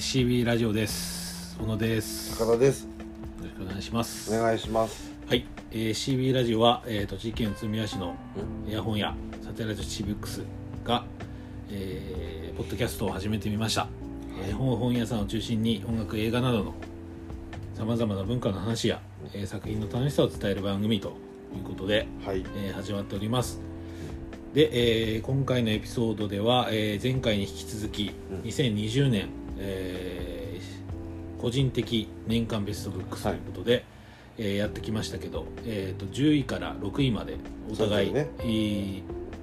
CB ラジオです。小野です。高田です。よろしくお願いします。お願いします。はい、CB ラジオは、栃木県宇都宮市のエアホンやサテライトシーブックスが、ポッドキャストを始めてみました。本屋さんを中心に音楽、映画などのさまざまな文化の話や、作品の楽しさを伝える番組ということで、はい始まっております。で、今回のエピソードでは、前回に引き続き2020年、個人的年間ベストブックスということで、はいやってきましたけど、10位から6位までお互い、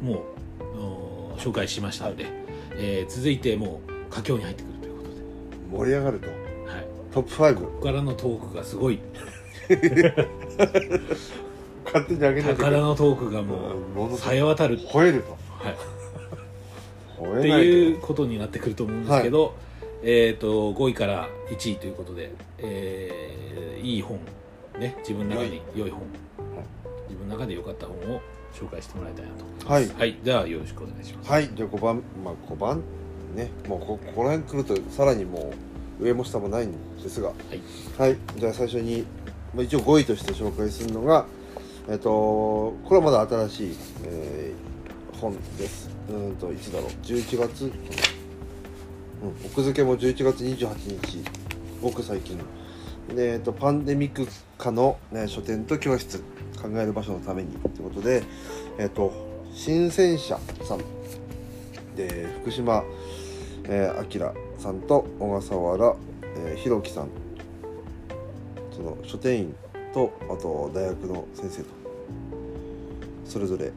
もう紹介しましたので、はい続いてもう佳境に入ってくるということで盛り上がると、はい、トップ5ここからのトークがすごい勝手に上げないと宝のトークがもうさえ渡る吠えると、はい、吠えないとっていうことになってくると思うんですけど、はい5位から1位ということで、いい本ね自分の中に良い本、はい、自分の中で良かった本を紹介してもらいたいなと思います。はい、はい、ではよろしくお願いします。はいじゃあ5番まあ5番ねもうこの辺来るとさらにもう上も下もないんですがはい、はい、じゃあ最初に、まあ、一応5位として紹介するのがこれはまだ新しい、本です。いつだろう11月、奥付けも11月28日ごく最近で、パンデミック下の、ね、書店と教室考える場所のためにということで、新鮮社さんで福島明さんと小笠原ひろきさんその書店員とあと大学の先生とそれぞれ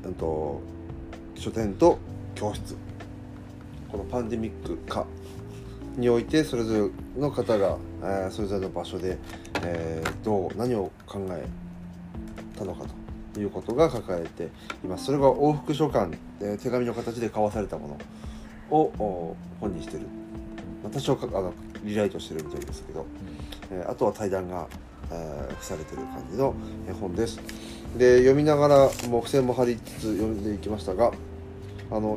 書店と教室このパンデミック下においてそれぞれの方が、それぞれの場所で、何を考えたのかということが書かれています。それが往復書簡、手紙の形で交わされたものを本にしている多少リライトしているみたいですけど、あとは対談が付されている感じの本です。で読みながら付箋も貼りつつ読んでいきましたが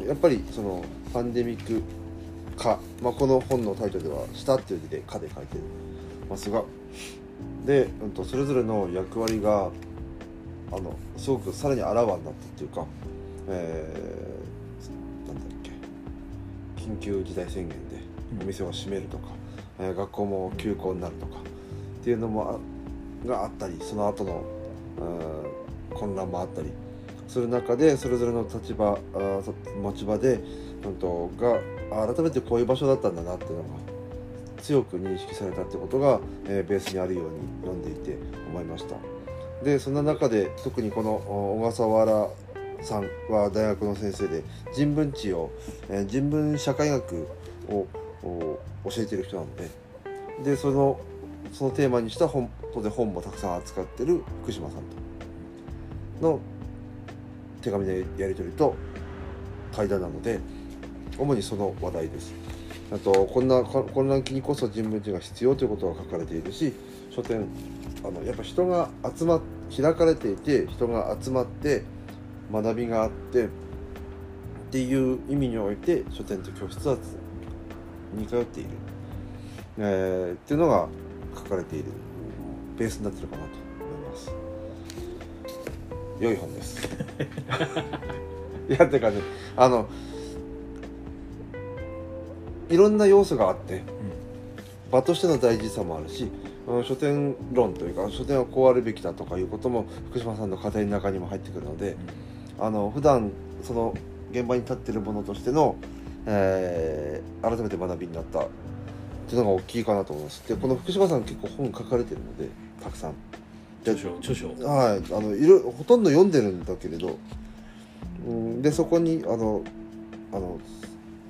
やっぱりそのパンデミック下、まあ、この本のタイトルでは下っていう字で下で書いてますがで、それぞれの役割がすごくさらにあらわになったっていうか、なんだっけ緊急事態宣言でお店を閉めるとか、学校も休校になるとかっていうのもがあったりその後の、混乱もあったりする中でそれぞれの立場持ち場で、が改めてこういう場所だったんだなっていうのが強く認識されたってことが、ベースにあるように読んでいて思いました。でそんな中で特にこの小笠原さんは大学の先生で人文地を、人文社会学を教えてる人なので、でそのテーマにした本当で本もたくさん扱ってる福島さんとの手紙のやり取りと対談なので主にその話題です。あと混乱期にこそ人文地が必要ということが書かれているし書店やっぱ人が開かれていて人が集まって学びがあってっていう意味において書店と教室は似通っている、っていうのが書かれているベースになってるかなと思います。良い本ですいやってかねいろんな要素があって、場としての大事さもあるし書店論というか書店はこうあるべきだとかいうことも福島さんの課題の中にも入ってくるので、普段その現場に立っているものとしての、改めて学びになったっていうのが大きいかなと思います。でこの福島さん結構本書かれてるのでたくさん著書はいほとんど読んでるんだけれど、でそこに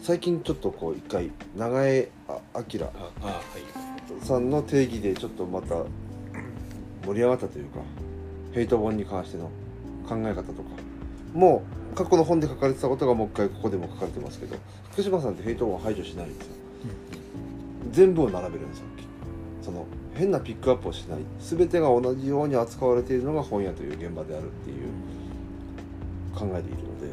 最近ちょっとこう一回長江明さんの定義でちょっとまた盛り上がったというかヘイト本に関しての考え方とかもう過去の本で書かれてたことがもう一回ここでも書かれてますけど福島さんってヘイト本排除しないんですよ、全部を並べるんですよ。その変なピックアップをしない全てが同じように扱われているのが本屋という現場であるっていう考えているので、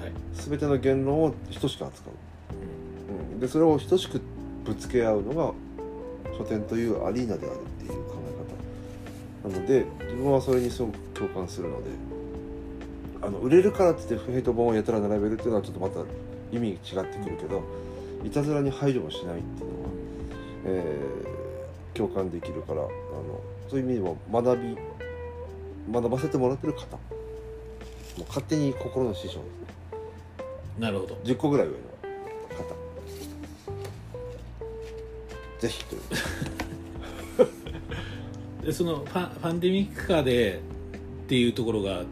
はい、全ての言論を等しく扱う、でそれを等しくぶつけ合うのが書店というアリーナであるっていう考え方なので、自分はそれにすごく共感するので、売れるからって言ってヘイト本をやたら並べるっていうのはちょっとまた意味違ってくるけど、いたずらに排除もしないっていうのは、共感できるから、そういう意味でも学ばせてもらってる方、もう勝手に心の師匠ですね。なるほど。10個ぐらい上の方、ぜひというそのパンデミック下でっていうところが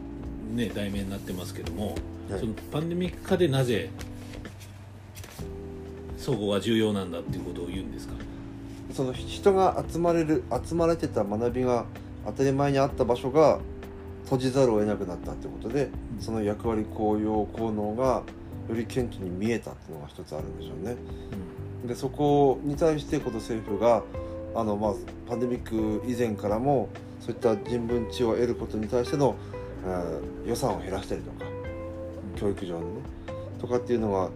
ね、題名になってますけども、はい、そのパンデミック下でなぜそこが重要なんだっていうことを言うんですか？その人が集まれてた学びが当たり前にあった場所が閉じざるを得なくなったってことで、その役割効用効能がより顕著に見えたっていうのが一つあるんでしょうね、うん、でそこに対してこの政府がパンデミック以前からもそういった人文知を得ることに対しての、予算を減らしたりとか、教育上のねとかっていうのが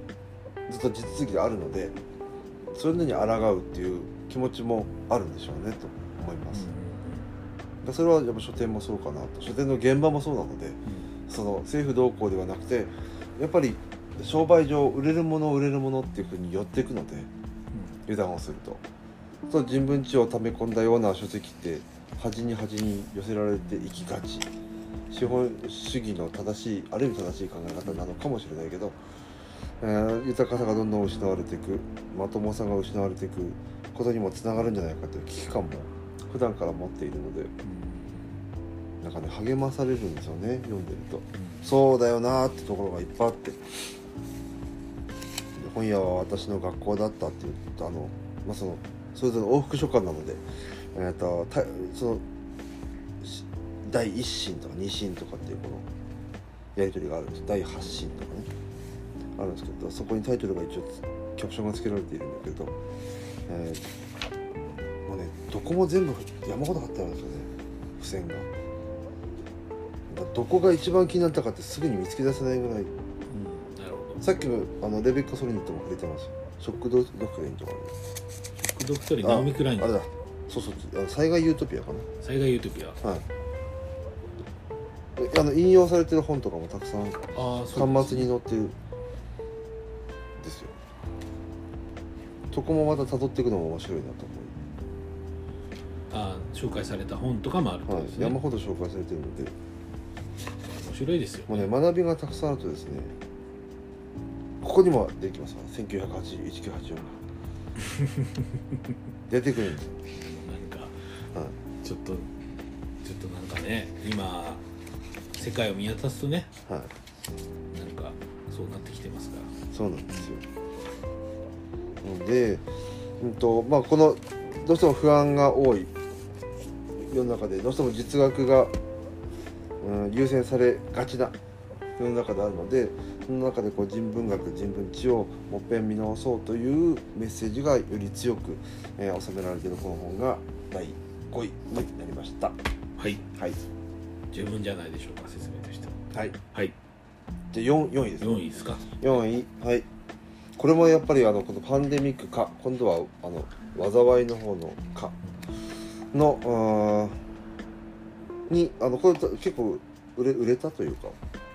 ずっと実績であるので、そういうのに抗うっていう気持ちもあるんでしょうねと思います、うん、それはやっぱ書店もそうかなと、書店の現場もそうなので、その政府動向ではなくて、やっぱり商売上売れるものっていうふうに寄っていくので、油断をすると、その人文知を溜め込んだような書籍って端に寄せられていきがち、資本主義のある意味正しい考え方なのかもしれないけど、豊かさがどんどん失われていく、まともさが失われていくことにもつながるんじゃないかという危機感も普段から持っているので、なんかね、励まされるんですよね、読んでると、そうだよなってところがいっぱいあって、本屋は私の学校だったっていうと、それぞれ往復書簡なので、その第1審とか2審とかっていうこのやり取りがあるんです。第8審とかねあるんですけど、そこにタイトルが一応キャプションがつけられているんだけど、もうね、どこも全部山ほど貼ってあるんですよね、付箋が。どこが一番気になったかってすぐに見つけ出せないぐらい、なるほど。さっきのレベッカ・ソリニットも触れてますよ。ショック・ドクトリンとかね。ショック・ドクトリン、ナオミ・クライン。あれだ。そう、災害ユートピアかな。災害ユートピア。はい。引用されてる本とかもたくさん端末に載ってるんですよ。そこもまた辿っていくのも面白いなと思う。紹介された本とかもあるとですね、はい、山ほど紹介されているので面白いですよ、ね、もうね、学びがたくさんあるとですね、ここにもできますわ、1980、1984が出てくるんですよ。なんか、はい、ちょっとなんかね、今世界を見渡すとね、はい、なんかそうなってきてますから。そうなんですよ。なので、このどうしても不安が多い世の中で、どうしても実学が、優先されがちな世の中であるので、その中でこう人文学、人文知をもっぺん見直そうというメッセージがより強く、収められている本が第5位になりました。はい、はい、十分じゃないでしょうか、説明としては。はい、はい、じゃあ 4位ですね。4位ですか。4位、はい。これもやっぱりこのパンデミック化、今度は災いの方のかのにこれ結構売れたというか、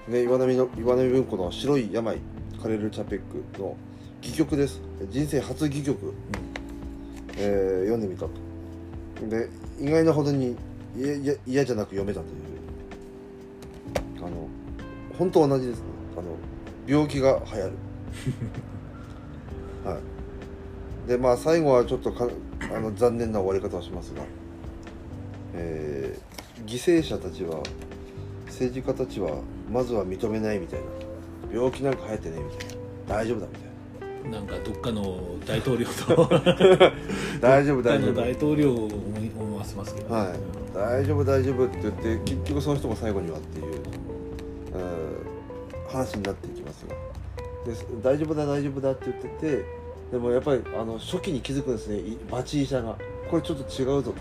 ね、岩波文庫の白い病、カレル・チャペックの戯曲です。人生初戯曲、読んでみたと。で、意外なほどに嫌じゃなく読めたという、本当同じですね。病気が流行るはい。で、最後はちょっと残念な終わり方をしますが、犠牲者たちは、政治家たちはまずは認めないみたいな、病気なんか流行ってねみたいな、大丈夫だみたいな、なんかどっかの大統領と大丈夫大統領を思わせますけど、ね、はい、大丈夫って言って、結局その人も最後にはっていう、話になっていきますが、で、大丈夫だって言ってて、でもやっぱり初期に気づくんですね、町医者がこれちょっと違うぞと、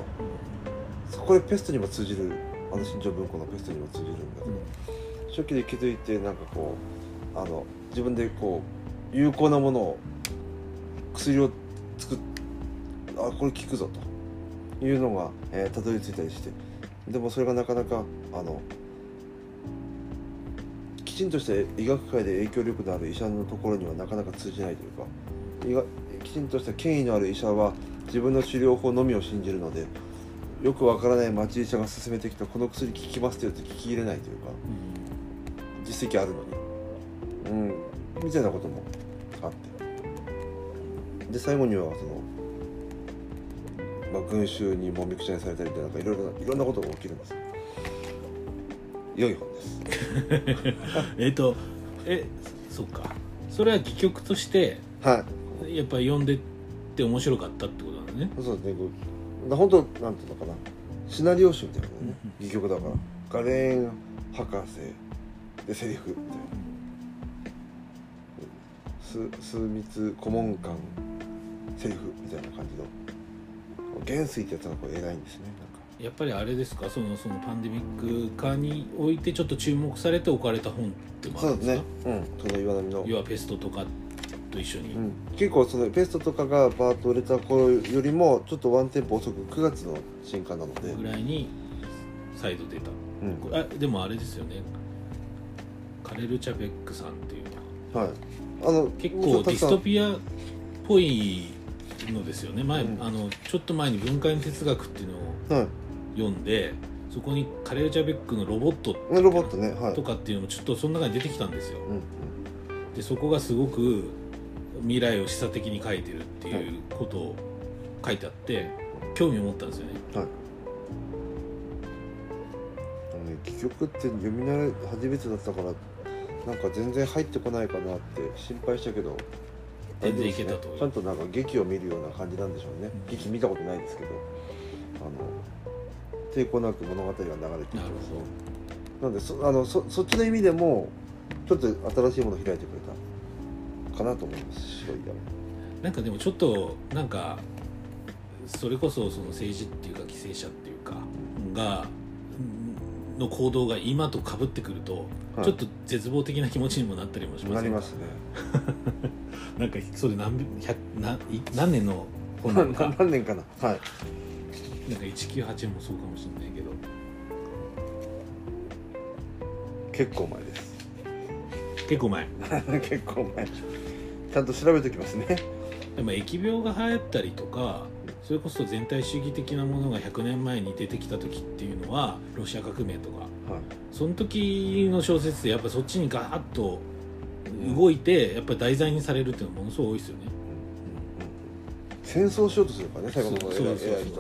これペストにも通じる、新潮文庫のペストにも通じるんだけど、初期で気づいて、なんかこう自分でこう有効なものを、薬を作っあ、これ効くぞというのが、たどり着いたりして、でもそれがなかなかきちんとした医学界で影響力のある医者のところにはなかなか通じないというか、きちんとした権威のある医者は自分の治療法のみを信じるので、よくわからない町医者が勧めてきたこの薬効きますというと聞き入れないというか、実績あるのに、みたいなこともあって、で最後には群衆にもみくちゃにされたりとか、いろんなことが起きるんです。良い本ですそうか、それは戯曲として、はい、やっぱり読んでって面白かったってことなんだね。そうですね、本当なんていうのかな、シナリオ集みたいなね、戯曲だからガレーン博士でセリフみたいな、枢密顧問官セリフみたいな感じの元帥ってやつがこれ偉いんですね。やっぱりあれですか、そのパンデミック化においてちょっと注目されて置かれた本ってもあるんですか。そうですね、その岩波の要はペストとかと一緒に、結構そのペストとかがバーッと売れた頃よりもちょっとワンテンポ遅く9月の新刊なのでぐらいに再度出た、でもあれですよね、カレル・チャベックさんっていうのは、結構ディストピアっぽいのですよね。前、ちょっと前に文化の哲学っていうのを、読んで、そこにカレル・チャベックのロボット、ね、はい、とかっていうのもちょっとその中に出てきたんですよ、でそこがすごく未来を示唆的に書いてるっていうことを書いてあって、興味を持ったんですよね。戯曲って読み慣れ初めてだったからなんか全然入ってこないかなって心配したけど、全然いけたと、ちゃんとなんか劇を見るような感じなんでしょうね、劇見たことないですけど、抵抗なく物語が流れていきます。なんでそっちの意味でもちょっと新しいものを開いてくれたかなと思います。白いだろうなんかでもちょっとなんかそれこそ、その政治っていうか犠牲者っていうかがの行動が今と被ってくると、ちょっと絶望的な気持ちにもなったりもしますね。なりますねなんかそれ 何年の本なのか何年かな、なんか198もそうかもしれないけど結構前ちゃんと調べておきますね。でも疫病が流行ったりとか、それこそ全体主義的なものが100年前に出てきた時っていうのはロシア革命とか、その時の小説でやっぱそっちにガーッと動いてやっぱり題材にされるっていうのはものすごい多いですよね。戦争しようとするからね、最後の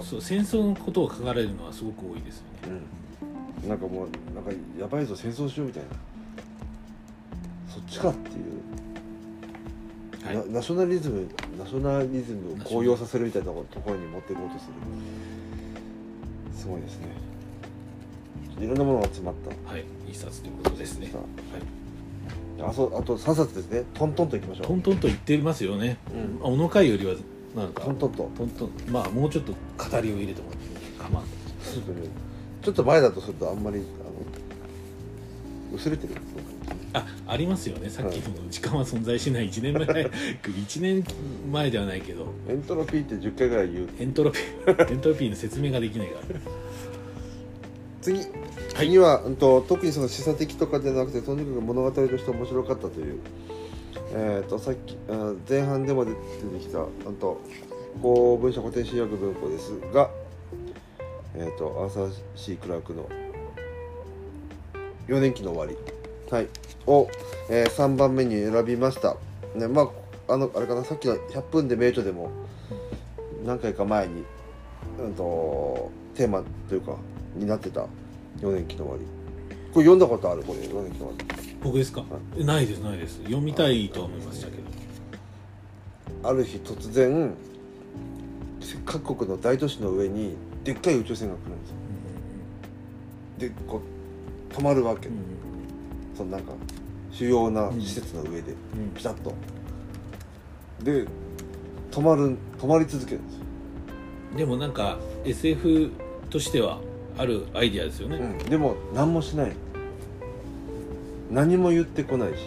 そう戦争のことを書かれるのはすごく多いですよね、なんかもうなんかやばいぞ戦争しようみたいな、そっちかっていう、ナショナリズムを高揚させるみたいなところに持っていこうとする、すごいですね。いろんなものが詰まった、一冊ということですね。あと3冊ですね。トントンといきましょう。トントンと言ってますよね、おの会よりはなんかトントン、まあもうちょっと語りを入れてもらってちょっと前だとするとあんまり薄れてるんですか。ありますよね、さっきの時間は存在しない1年前1年前ではないけどエントロピーって10回ぐらい言う、エントロピーの説明ができないから次は、特にその示唆的とかじゃなくて、とにかく物語として面白かったという、さっき前半でも出てきた公文社古典新訳文庫ですが、アーサー C クラークの4年期の終わり、を、3番目に選びました、あれかな、さっきの100分で名著でも何回か前に、テーマというかになってた4年期の終わり、これ読んだことある？これ4年期の終わり僕ですか、ないです、読みたいとは思いましたけど、ある日突然各国の大都市の上にでっかい宇宙船が来るんですよ、でこう止まるわけ、そのなんか主要な施設の上で、ピタッとで止まり続けるんですよ。でもなんか SF としてはあるアイディアですよね、でも何もしない、何も言ってこないし、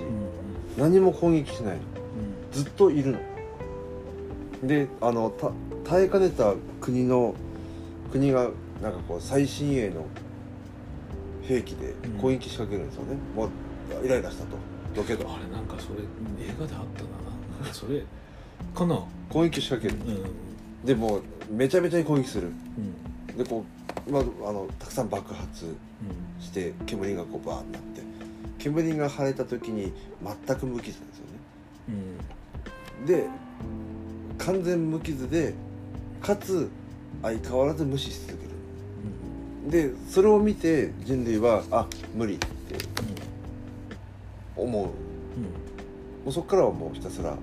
何も攻撃しない、ずっといるので、耐えかねた国がなんかこう最新鋭の兵器で攻撃仕掛けるんですよね、うん、もうイライラしたとどけとあれなんかそれ映画であったななんかそれかな攻撃仕掛ける、うん、でもめちゃめちゃに攻撃する、うん、でこう、まあ、たくさん爆発して煙がこうバーッとなって煙が晴れた時に全く無傷なんですよね、うん、で完全無傷でかつ相変わらず無視し続ける、うん、でそれを見て人類はあ無理って思う、うん、もうそこからはもうひたすら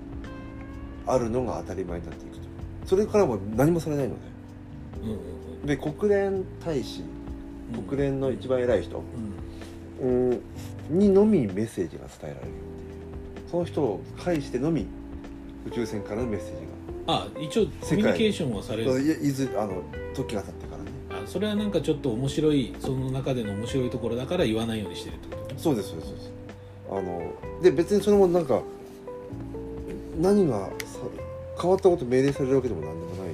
あるのが当たり前になっていくとそれからも何もされないので、うん、で国連大使国連の一番偉い人、うんうん、にのみメッセージが伝えられるその人を介してのみ宇宙船からのメッセージがあ一応コミュニケーションはされる時が経ってからねあそれはなんかちょっと面白いその中での面白いところだから言わないようにしてるってことそうですそうです、で別にそれもなんか何が変わったこと命令されるわけでも何でも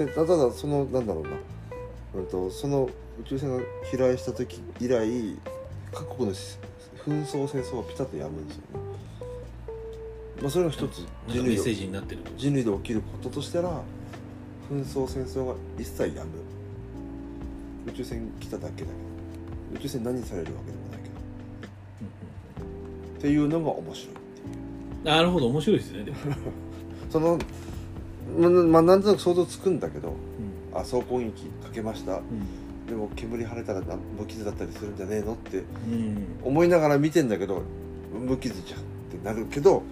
ないでただそのなんだろうな、その宇宙船が飛来した時以来各国の紛争戦争はピタッとやむんですよねまあ、それが一つ人類で起きることとしたら紛争戦争が一切やむ宇宙船来ただけだけど宇宙船何されるわけでもないけど、うん、っていうのが面白いっていうなるほど面白いですねでもそのまあなんとなく想像つくんだけど、うん、あ総攻撃かけました、うん、でも煙晴れたら無傷だったりするんじゃねえのって思いながら見てんだけど無傷じゃんってなるけど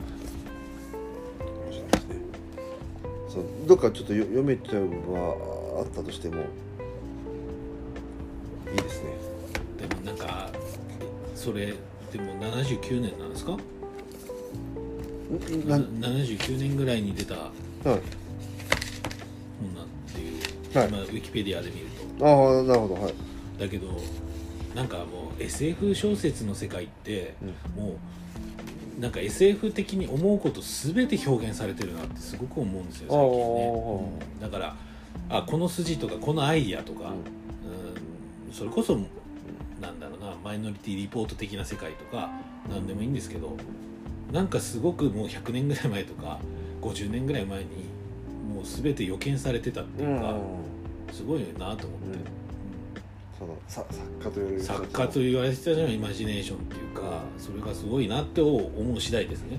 どっかちょっと読めちゃうはあったとしてもいいですねでもなんかそれでも79年なんですか79年ぐらいに出たもんなんていう、はいまあ、ウィキペディアで見るとああなるほどはいだけどなんかもう SF 小説の世界って、うん、もうなんか SF 的に思うこと全て表現されてるなってすごく思うんですよ最近ね、うん、だからあこの筋とかこのアイディアとか、うん、それこそなんだろうなマイノリティリポート的な世界とかなんでもいいんですけどなんかすごくもう100年ぐらい前とか50年ぐらい前にもう全て予見されてたっていうか、うん、すごいなと思って、うん、その作家と言われてたじゃんイマジネーションっていうかそれがすごいなって思う次第ですね、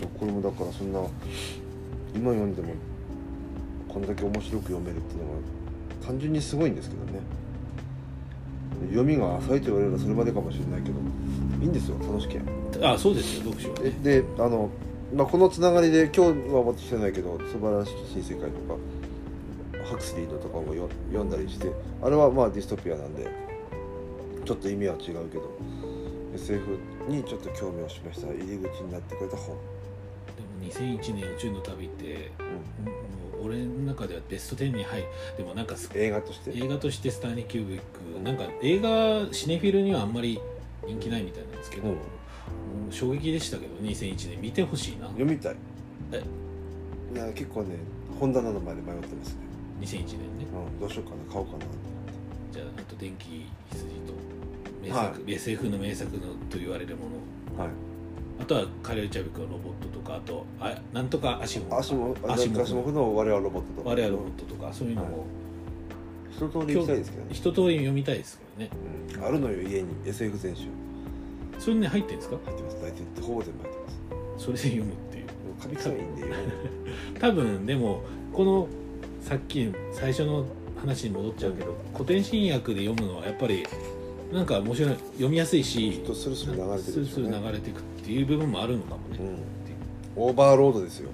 うん、これもだからそんな今読んでもこんだけ面白く読めるっていうのは単純にすごいんですけどね読みが浅いと言われるのはそれまでかもしれないけどいいんですよ楽しけあそうですよ読書はねでまあ、このつながりで今日は私してないけど素晴らしい新世界とかハクスリーのとかも読んだりしてあれはまあディストピアなんでちょっと意味は違うけど SF にちょっと興味を示した入り口になってくれた本でも2001年宇宙の旅って、うん、俺の中ではベスト10に入るでもなんか映画としてスタニー・キューブリック、うん、なんか映画シネフィルにはあんまり人気ないみたいなんですけど、うん、衝撃でしたけど2001年見てほしいな読みたいいや結構ね本棚の前で迷ってますね2001年ね、うん、どうしようかな買おうかなってじゃああと電気羊と名作、はい、SF の名作のと言われるもの、はい、あとはカレル・チャビクのロボットとかあとあなんとかアシモフの我はロボットとか我はロボットとかそういうのも、はい、一通り読みたいですけどね一通り読みたいですけどね、うん、あるのよ家に SF 全集それね入ってるんですか入ってます大体ほぼ全部入ってますそれで読むっていうカビ臭いんで多分でもこのさっき最初の話に戻っちゃうけど古典新訳で読むのはやっぱりなんか面白い読みやすいしスルスル流れてく、ね、スルスル流れていくっていう部分もあるのかもね、うん、オーバーロードですよ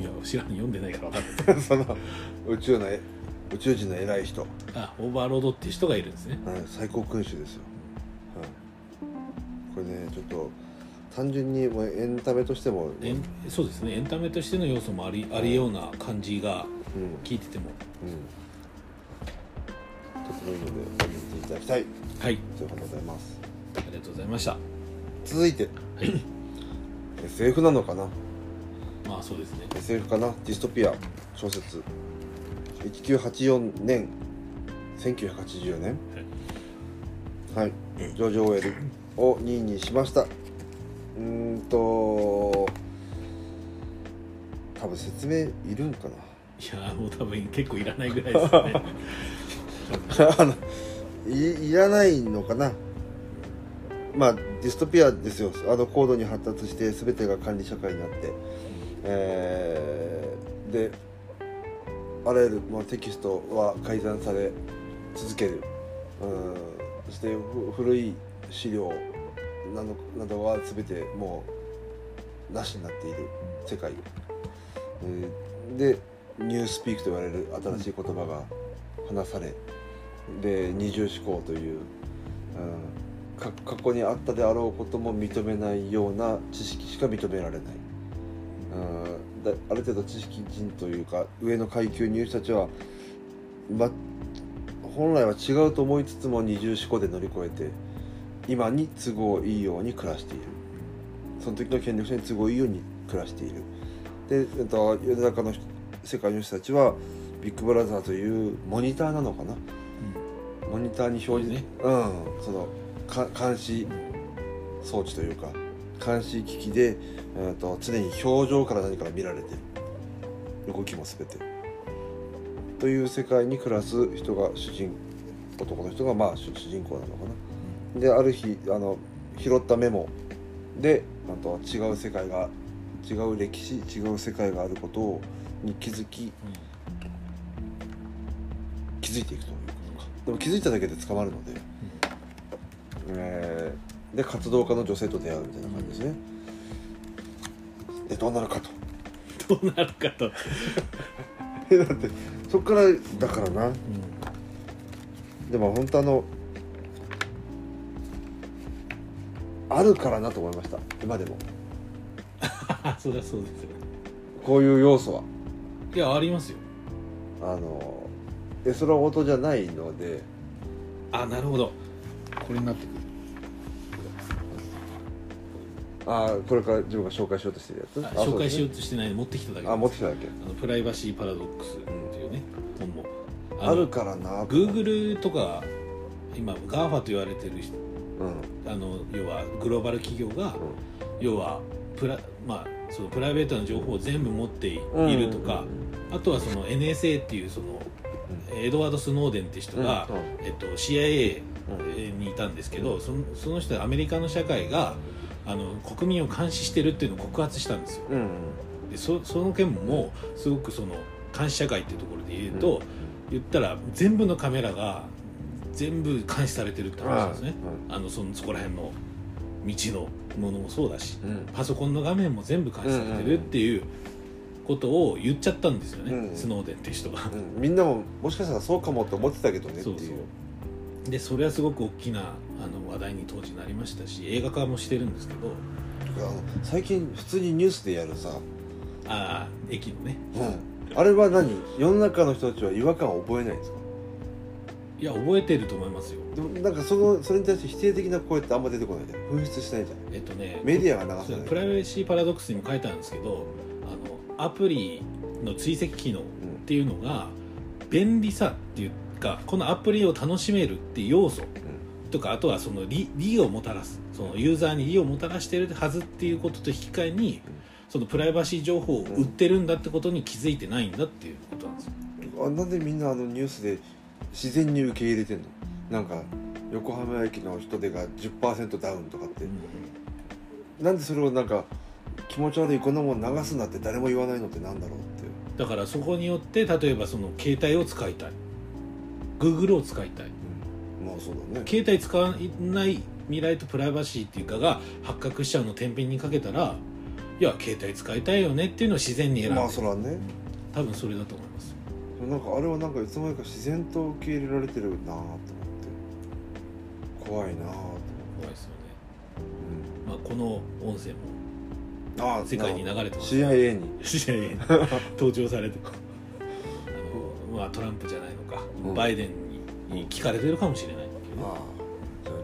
いや知らん読んでないから分かんないその宇宙人の偉い人あオーバーロードっていう人がいるんですね、はい、最高君主ですよ、はい、これねちょっと単純にエンタメとしてもそうですねエンタメとしての要素もありような感じが聞いてても、うんうん、とてもいいので読んでいただきたいはいということでございますありがとうございました続いて、はい、SF なのかなまあそうですね、 SF かな、ディストピア小説、1984年1984年はい、ジョージ・オーウェルを2位にしました。多分説明いるんかな。いやもう多分結構いらないぐらいですねいらないのかな。まあディストピアですよ。高度に発達して全てが管理社会になって、であらゆる、まあ、テキストは改ざんされ続ける、そして古い資料などは全てもうなしになっている世界、でニュースピークと言われる新しい言葉が話され、で二重思考という、過去にあったであろうことも認めないような知識しか認められない、ある程度知識人というか上の階級にいる人たちは、本来は違うと思いつつも二重思考で乗り越えて今に都合いいように暮らしている、その時の権力者に都合いいように暮らしている。で世の中の世界の人たちはビッグブラザーというモニターなのかな、モニターに表示、その監視装置というか監視機器で、常に表情から何から見られてる、動きも全てという世界に暮らす人が男の人が、まあ主人公なのかな。である日拾ったメモで違う世界が違う歴史違う世界があることに気づいていくというか、でも気づいただけで捕まるので、で活動家の女性と出会うみたいな感じですね。でどうなるかとだってそっからだからな、でも本当あるからなと思いました、今でもそりゃそうですよ、こういう要素は。いやありますよ、それは音じゃないので、あ、なるほど、これになってくる。これから自分が紹介しようとしてるやつ、紹介しようとしてないで持ってきただけ。プライバシーパラドックスっていうね、本もあるからな。Google とか今 GAFA と言われてる人、要はグローバル企業が、要はそのプライベートな情報を全部持っているとか、あとはその NSA っていうそのエドワード・スノーデンって人が、CIAにいたんですけど、その人はアメリカの社会が国民を監視してるっていうのを告発したんですよ、でその件もすごくその監視社会っていうところで言うと、言ったら全部のカメラが全部監視されてるって話ですね、そこら辺の道のものもそうだし、パソコンの画面も全部監視されてるっていうことを言っちゃったんですよね、スノーデンって人が、みんなももしかしたらそうかもって思ってたけどねっていう。でそれはすごく大きな話題に当時なりましたし、映画化もしてるんですけど、最近普通にニュースでやるさ駅のね、あれは何、世の中の人たちは違和感を覚えないんですか。いや覚えてると思いますよ。でもなんかそれに対して否定的な声ってあんま出てこないじゃん、紛失しないじゃん。メディアが流せない。プライバシーパラドックスにも書いてあるんですけど、アプリの追跡機能っていうのが便利さっていうか、このアプリを楽しめるっていう要素とか、あとはその 利をもたらす、そのユーザーに利をもたらしてるはずっていうことと引き換えに、そのプライバシー情報を売ってるんだってことに気づいてないんだっていうことなんですよ。なんでみんなニュースで自然に受け入れてんの。なんか横浜駅の人出が 10% ダウンとかって、なんでそれをなんか気持ち悪いこんなもん流すなって誰も言わないのってなんだろうって。だからそこによって、例えばその携帯を使いたい、 Google を使いたい、まあそうだね、携帯使わない未来とプライバシーっていうかが発覚しちゃうのを天秤にかけたら、いや携帯使いたいよねっていうのを自然に選んで、まあそれはね、多分それだと思います。なんかあれはなんかいつの間にか自然と受け入れられてるなと思って、怖いなと思って。怖いですよね、まあ、この音声も世界に流れてます。 CIA に盗聴されてトランプじゃないのか、バイデンに聞かれてるかもしれないんだけど、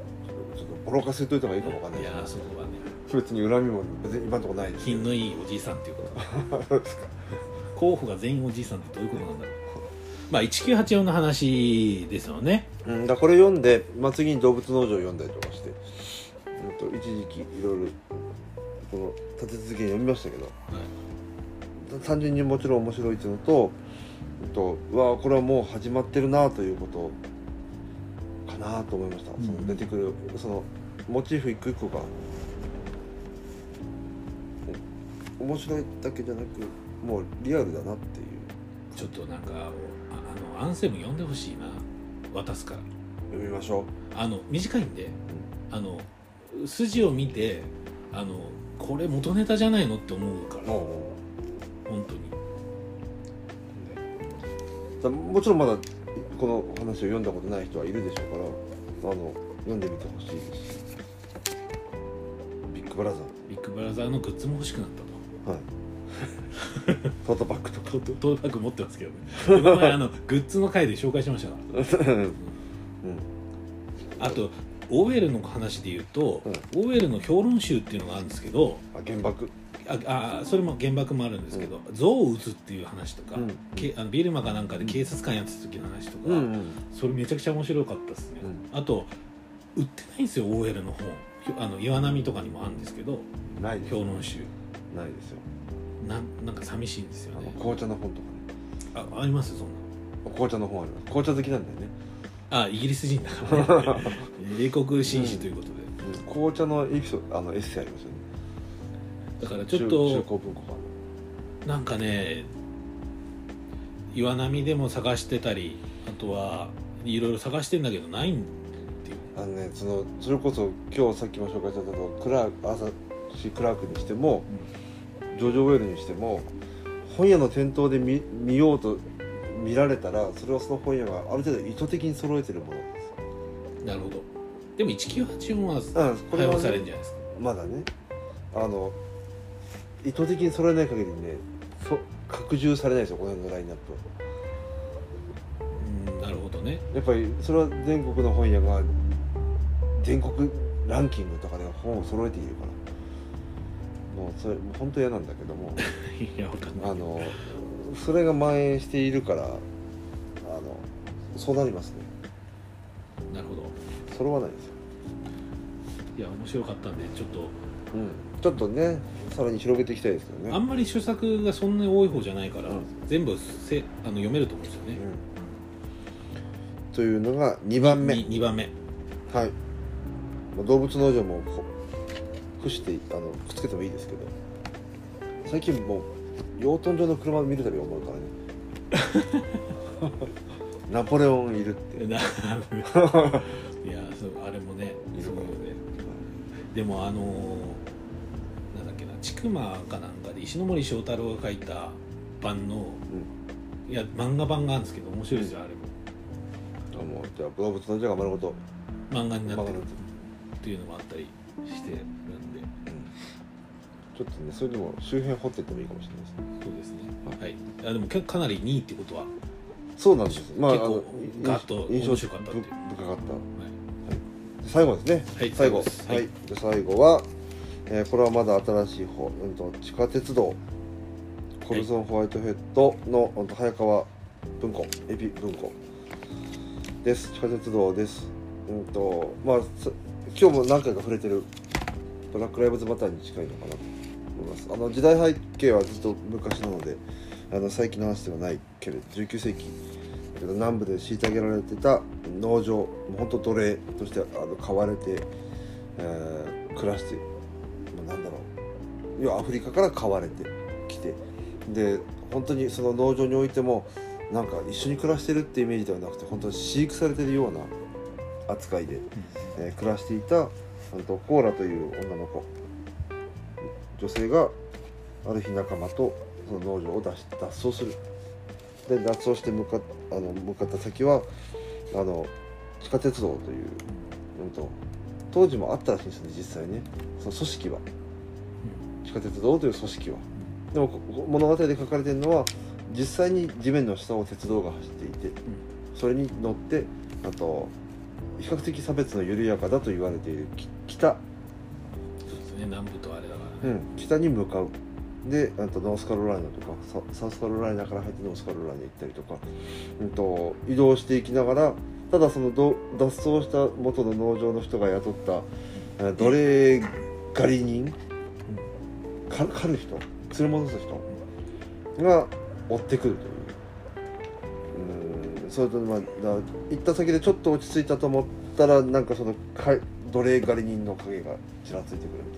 ちょっとボロカス言っといた方がいいかもわかんない。いやそこはね。別に恨みも別に今のところないです。品のいいおじいさんっていうこと。そうですか。候補が全員おじいさんってどういうことなんだろう。まあ1984の話ですよね。うん、だこれ読んで、まあ、次に動物農場を読んだりとかして、一時期いろいろこの立て続けに読みましたけど、はい、単純にもちろん面白いっていうのと、うわこれはもう始まってるなということかなと思いました。その出てくる、うん、そのモチーフ一個一個が面白いだけじゃなくもうリアルだなっていう。ちょっとなんかアンセム読んでほしいな。渡すから読みましょう。短いんで、うん、筋を見てこれ元ネタじゃないのって思うから、本当に。もちろんまだこの話を読んだことない人はいるでしょうから、読んでみてほしいです。ビッグブラザーのグッズも欲しくなったと、はい、トートバッグとかトートバッグ持ってますけどね。この前グッズの回で紹介しましたから、うん、あとオーウェルの話でいうと、うん、オーウェルの評論集っていうのがあるんですけど、原爆それも原爆もあるんですけど、うん、像を撃つっていう話とか、うん、ビルマかなんかで警察官やってた時の話とか、うんうん、それめちゃくちゃ面白かったですね、うん、あと売ってないんですよ OL の本。岩波とかにもあるんですけど、ないです、評論集ないですよ。 なんか寂しいんですよね。紅茶の本とかね。 ありますよ、そんな紅茶の本あります。紅茶好きなんだよね。イギリス人だからね。英国紳士ということで、うんうん、紅茶のエピソードエッセイありますよね。だからちょっと中古文庫かな、なんかね、岩波でも探してたり、あとはいろいろ探してんだけどないんっていう。ね、それこそ今日さっきも紹介したけど、クラークにしても、うん、ジョージ・オーウェルにしても、本屋の店頭で 見ようと見られたら、それはその本屋がある程度意図的に揃えてるものなんです。なるほど。でも1984は逮捕されるんじゃないですか、ね、まだね。意図的に揃えない限りね、拡充されないですよ、この辺のラインナップは。なるほどね。やっぱりそれは全国の本屋が全国ランキングとかで本を揃えているから、もうそれ本当嫌なんだけども。いや、わかんない。それが蔓延しているから、そうなりますね。なるほど。揃わないですよ。いや、面白かったんで、ちょっと、うん、ちょっとね、さらに広げていきたいですけどね。あんまり主作がそんなに多い方じゃないから、うん、全部読めると思うんですよね、うん、というのが2番目。はい、動物農場もくしてくっつけてもいいですけど、最近もう養豚場の車を見るたび思うからね。ナポレオンいるって。いや、あれもね、いるからね。でもちくまかなんかで石ノ森章太郎が書いた版の、うん、いや漫画版があるんですけど、面白いですよ、うん、あれも。じゃあ動物のじゃが丸ごと漫画になってるっていうのもあったりしてるんで、うん、ちょっとね、それでも周辺掘っていってもいいかもしれないですね。そうですね、はい、はい、でもかなり2位ってことはそうなんです。まあ、結構ガッと面白かったっていう深かった、はいはい、最後ですね、はい、最後、はいはい、で最後はこれはまだ新しい方、地下鉄道コルソン・ホワイトヘッドの、はい、早川文庫エピ文庫です。地下鉄道です、まあ、今日も何回か触れてるブラックライブズマターに近いのかなと思います。時代背景はずっと昔なので最近の話ではないけれど、19世紀だけど南部で虐げられてた農場、もうほんと奴隷として買われて、暮らしている、要はアフリカから買われてきて、で本当にその農場においてもなんか一緒に暮らしてるってイメージではなくて、本当に飼育されてるような扱いで、暮らしていたコーラという女の子、女性がある日仲間とその農場を脱走する。で脱走して向かった先は地下鉄道という、当時もあったらしいんですね、実際ね。その組織は地下鉄道という組織は。でも物語で書かれているのは実際に地面の下を鉄道が走っていて、それに乗って比較的差別の緩やかだと言われている北、そうですね、南部とあれだから、ね、うん、北に向かうで、あとノースカロライナとか サウスカロライナから入ってノースカロライナ行ったりとか、移動していきながら、ただその脱走した元の農場の人が雇った奴隷狩り人、狩る人、連れ戻す人が追ってくるという。それとまあ行った先でちょっと落ち着いたと思ったら、なんかその奴隷狩り人の影がちらついてくるみ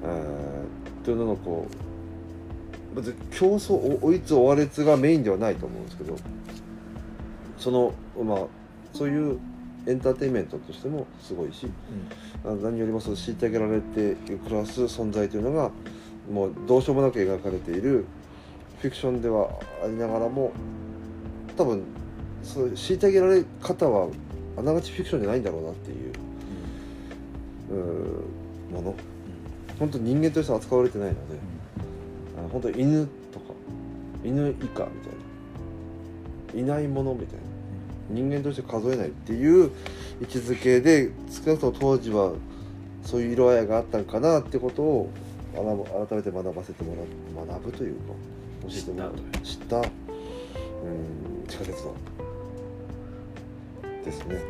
たいな。というののこう、まず競争、追いつ追われつがメインではないと思うんですけど、そのまあそういうエンターテインメントとしてもすごいし、うん、何よりもその虐げられて暮らす存在というのがもうどうしようもなく描かれているフィクションではありながらも、多分その虐げられ方はあながちフィクションじゃないんだろうなっていう、もの、本当に人間として扱われてないので、本当に犬とか犬以下みたいな、いないものみたいな、人間として数えないっていう位置づけで、少なくとも当時はそういう色合いがあったんかなってことを改めて学ばせてもらう、学ぶというか教えてもらう、知った、地下鉄道ですね。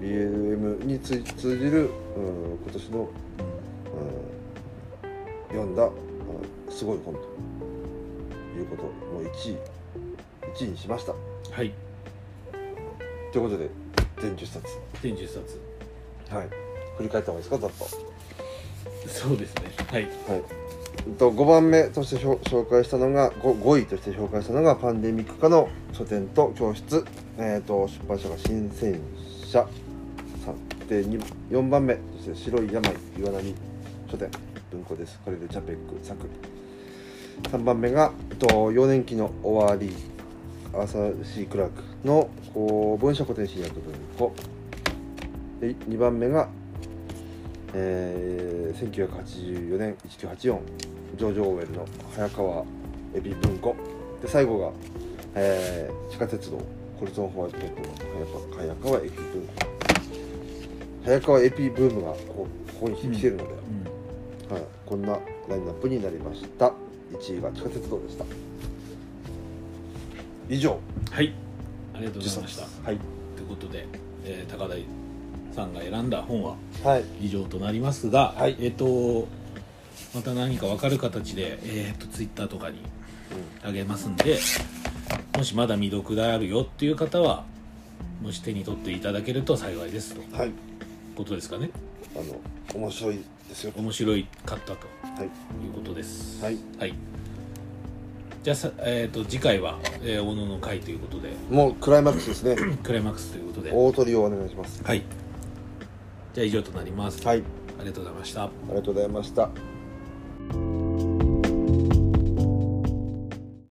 BLM に通じる、今年の、読んだ、すごい本ということを1位にしました。はい、ということで全10冊、はい、振り返った方がいいですか、ざっと。そうですね、はい、はい、5番目として紹介したのが 5位として紹介したのがパンデミック化の書店と教室、出版社が新鮮社さんで、4番目として白い病岩波書店文庫です。これでチャペック作、3番目が幼年期の終わり朝Cクラークの文社古典新約文庫、2番目が、1984年1984ジョージ・オーウェルの早川エビ文庫で、最後が、地下鉄道コルソン・ホワイトヘッドの早川エピブームがここに来ているので、はい、こんなラインナップになりました。1位が地下鉄道でした。以上、はい、ありがとうございました。はい、ということで、高台さんが選んだ本は以上となりますが、はい、また何か分かる形で、Twitter とかにあげますんで、もしまだ未読であるよっていう方はもし手に取っていただけると幸いですと、はい、ことですかね。面白いですよ、面白かったと、はい、いうことです。はい、はい、じゃあ次回は、小野の回ということで、もうクライマックスですね。クライマックスということで大取りをお願いします。はい、じゃあ以上となります。はい、ありがとうございました。ありがとうございました。